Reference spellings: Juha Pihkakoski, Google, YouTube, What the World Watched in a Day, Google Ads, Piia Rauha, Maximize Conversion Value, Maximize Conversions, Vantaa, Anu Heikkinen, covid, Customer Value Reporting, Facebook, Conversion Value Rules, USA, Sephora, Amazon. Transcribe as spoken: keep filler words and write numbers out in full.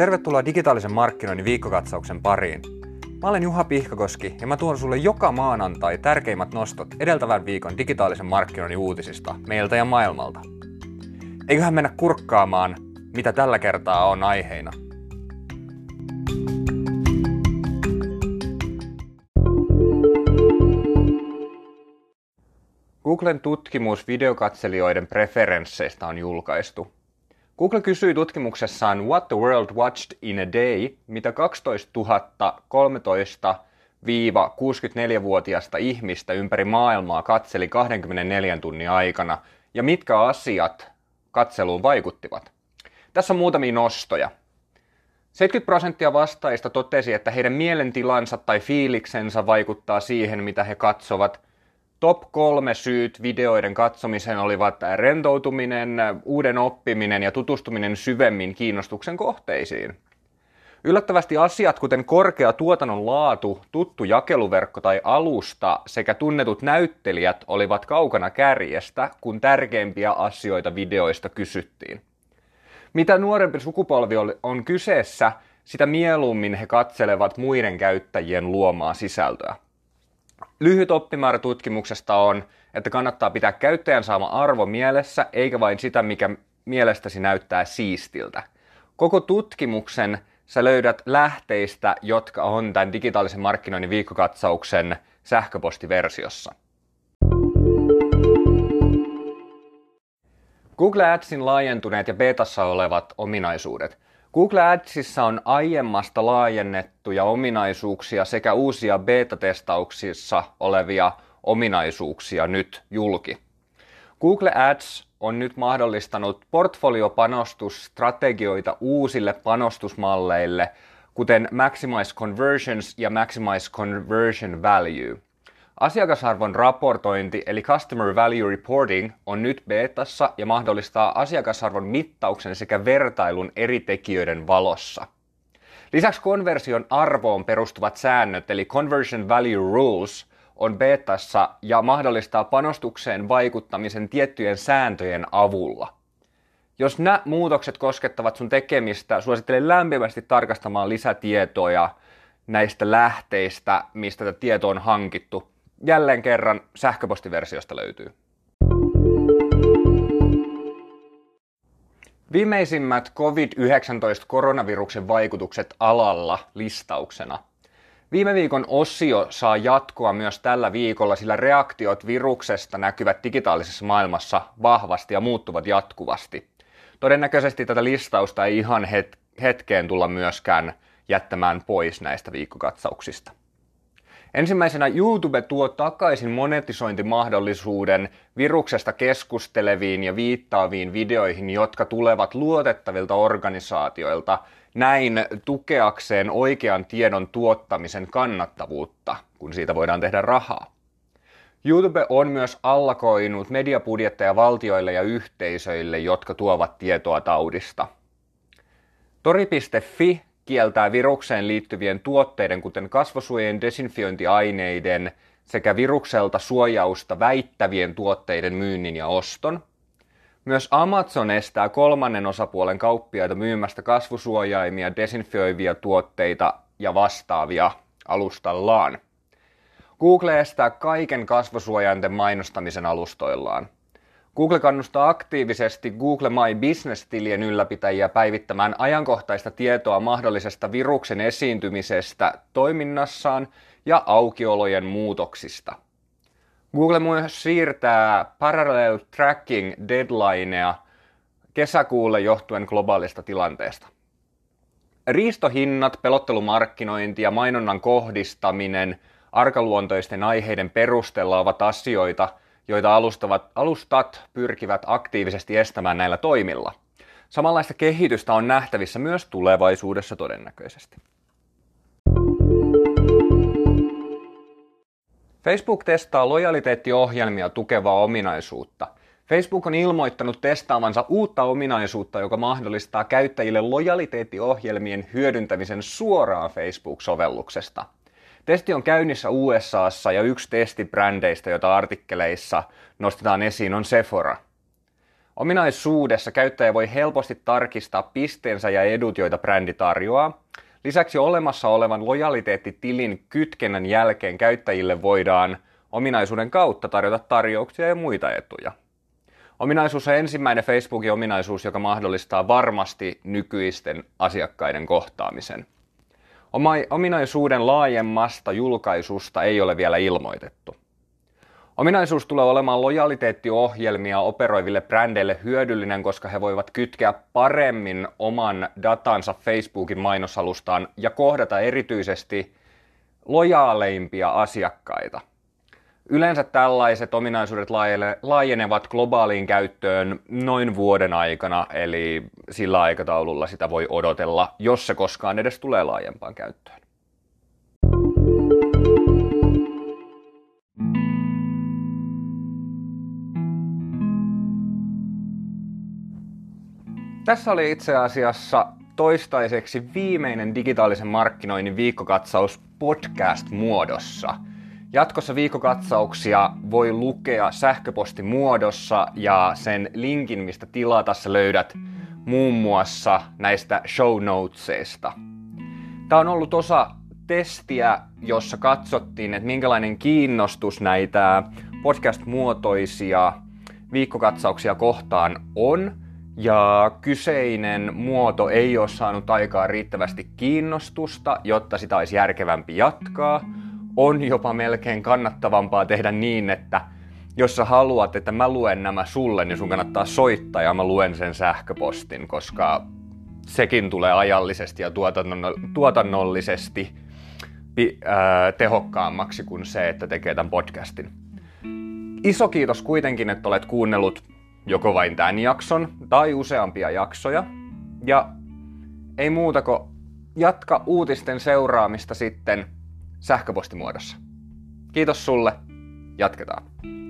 Tervetuloa digitaalisen markkinoinnin viikkokatsauksen pariin. Mä olen Juha Pihkakoski ja mä tuon sulle joka maanantai tärkeimmät nostot edeltävän viikon digitaalisen markkinoinnin uutisista meiltä ja maailmalta. Eiköhän mennä kurkkaamaan, mitä tällä kertaa on aiheina. Googlen tutkimus videokatselijoiden preferensseistä on julkaistu. Google kysyi tutkimuksessaan What the World Watched in a Day, mitä kaksitoistatuhatta kolmetoista-kuusikymmentäneljä-vuotiaista ihmistä ympäri maailmaa katseli kaksikymmentäneljä tunnin aikana ja mitkä asiat katseluun vaikuttivat. Tässä on muutamia nostoja. seitsemänkymmentä prosenttia vastaajista totesi, että heidän mielentilansa tai fiiliksensa vaikuttaa siihen, mitä he katsovat. Top kolme syyt videoiden katsomiseen olivat rentoutuminen, uuden oppiminen ja tutustuminen syvemmin kiinnostuksen kohteisiin. Yllättävästi asiat, kuten korkea tuotannon laatu, tuttu jakeluverkko tai alusta sekä tunnetut näyttelijät olivat kaukana kärjestä, kun tärkeimpiä asioita videoista kysyttiin. Mitä nuorempi sukupolvi on kyseessä, sitä mieluummin he katselevat muiden käyttäjien luomaa sisältöä. Lyhyt oppimäärä tutkimuksesta on, että kannattaa pitää käyttäjän saama arvo mielessä, eikä vain sitä, mikä mielestäsi näyttää siistiltä. Koko tutkimuksen sä löydät lähteistä, jotka on tämän digitaalisen markkinoinnin viikkokatsauksen sähköpostiversiossa. Google Adsin laajentuneet ja betassa olevat ominaisuudet. Google Adsissa on aiemmasta laajennettuja ominaisuuksia sekä uusia beta-testauksissa olevia ominaisuuksia nyt julki. Google Ads on nyt mahdollistanut portfoliopanostusstrategioita uusille panostusmalleille, kuten Maximize Conversions ja Maximize Conversion Value. Asiakasarvon raportointi eli Customer Value Reporting on nyt betassa ja mahdollistaa asiakasarvon mittauksen sekä vertailun eri tekijöiden valossa. Lisäksi konversion arvoon perustuvat säännöt eli Conversion Value Rules on betassa ja mahdollistaa panostukseen vaikuttamisen tiettyjen sääntöjen avulla. Jos nämä muutokset koskettavat sun tekemistä, suosittelen lämpimästi tarkastamaan lisätietoja näistä lähteistä, mistä tätä tietoa on hankittu. Jälleen kerran sähköpostiversiosta löytyy. Viimeisimmät covid yhdeksäntoista-koronaviruksen vaikutukset alalla listauksena. Viime viikon osio saa jatkoa myös tällä viikolla, sillä reaktiot viruksesta näkyvät digitaalisessa maailmassa vahvasti ja muuttuvat jatkuvasti. Todennäköisesti tätä listausta ei ihan hetkeen tulla myöskään jättämään pois näistä viikkokatsauksista. Ensimmäisenä YouTube tuo takaisin monetisointimahdollisuuden viruksesta keskusteleviin ja viittaaviin videoihin, jotka tulevat luotettavilta organisaatioilta, näin tukeakseen oikean tiedon tuottamisen kannattavuutta, kun siitä voidaan tehdä rahaa. YouTube on myös allokoinut mediabudjetteja valtioille ja yhteisöille, jotka tuovat tietoa taudista. Tori piste fi kieltää virukseen liittyvien tuotteiden, kuten kasvosuojien, desinfiointiaineiden sekä virukselta suojausta väittävien tuotteiden myynnin ja oston. Myös Amazon estää kolmannen osapuolen kauppiaita myymästä kasvosuojaimia, desinfioivia tuotteita ja vastaavia alustallaan. Google estää kaiken kasvosuojainten mainostamisen alustoillaan. Google kannustaa aktiivisesti Google My Business-tilien ylläpitäjiä päivittämään ajankohtaista tietoa mahdollisesta viruksen esiintymisestä toiminnassaan ja aukiolojen muutoksista. Google myös siirtää Parallel Tracking Deadlinea kesäkuulle johtuen globaalista tilanteesta. Riistohinnat, pelottelumarkkinointi ja mainonnan kohdistaminen arkaluontoisten aiheiden perusteella ovat asioita, joita alustavat, alustat pyrkivät aktiivisesti estämään näillä toimilla. Samanlaista kehitystä on nähtävissä myös tulevaisuudessa todennäköisesti. Facebook testaa lojaliteettiohjelmia tukevaa ominaisuutta. Facebook on ilmoittanut testaavansa uutta ominaisuutta, joka mahdollistaa käyttäjille lojaliteettiohjelmien hyödyntämisen suoraan Facebook-sovelluksesta. Testi on käynnissä U S A:ssa ja yksi testibrändeistä, jota artikkeleissa nostetaan esiin, on Sephora. Ominaisuudessa käyttäjä voi helposti tarkistaa pisteensä ja edut, joita brändi tarjoaa. Lisäksi olemassa olevan lojaliteettitilin kytkennän jälkeen käyttäjille voidaan ominaisuuden kautta tarjota tarjouksia ja muita etuja. Ominaisuus on ensimmäinen Facebookin ominaisuus, joka mahdollistaa varmasti nykyisten asiakkaiden kohtaamisen. Oma ominaisuuden laajemmasta julkaisusta ei ole vielä ilmoitettu. Ominaisuus tulee olemaan lojaliteettiohjelmia operoiville brändeille hyödyllinen, koska he voivat kytkeä paremmin oman datansa Facebookin mainosalustaan ja kohdata erityisesti lojaaleimpia asiakkaita. Yleensä tällaiset ominaisuudet laajenevat globaaliin käyttöön noin vuoden aikana, eli sillä aikataululla sitä voi odotella, jos se koskaan edes tulee laajempaan käyttöön. Tässä oli itse asiassa toistaiseksi viimeinen digitaalisen markkinoinnin viikkokatsaus podcast-muodossa. Jatkossa viikkokatsauksia voi lukea sähköpostimuodossa ja sen linkin, mistä tilata, sä löydät muun muassa näistä show notesista. Tämä on ollut osa testiä, jossa katsottiin, että minkälainen kiinnostus näitä podcast-muotoisia viikkokatsauksia kohtaan on. Ja kyseinen muoto ei ole saanut aikaan riittävästi kiinnostusta, jotta sitä olisi järkevämpi jatkaa. On jopa melkein kannattavampaa tehdä niin, että jos sä haluat, että mä luen nämä sulle, niin sun kannattaa soittaa ja mä luen sen sähköpostin, koska sekin tulee ajallisesti ja tuotannollisesti tehokkaammaksi kuin se, että tekee tämän podcastin. Iso kiitos kuitenkin, että olet kuunnellut joko vain tämän jakson tai useampia jaksoja. Ja ei muuta kuin jatka uutisten seuraamista sitten sähköpostimuodossa. Kiitos sulle. Jatketaan.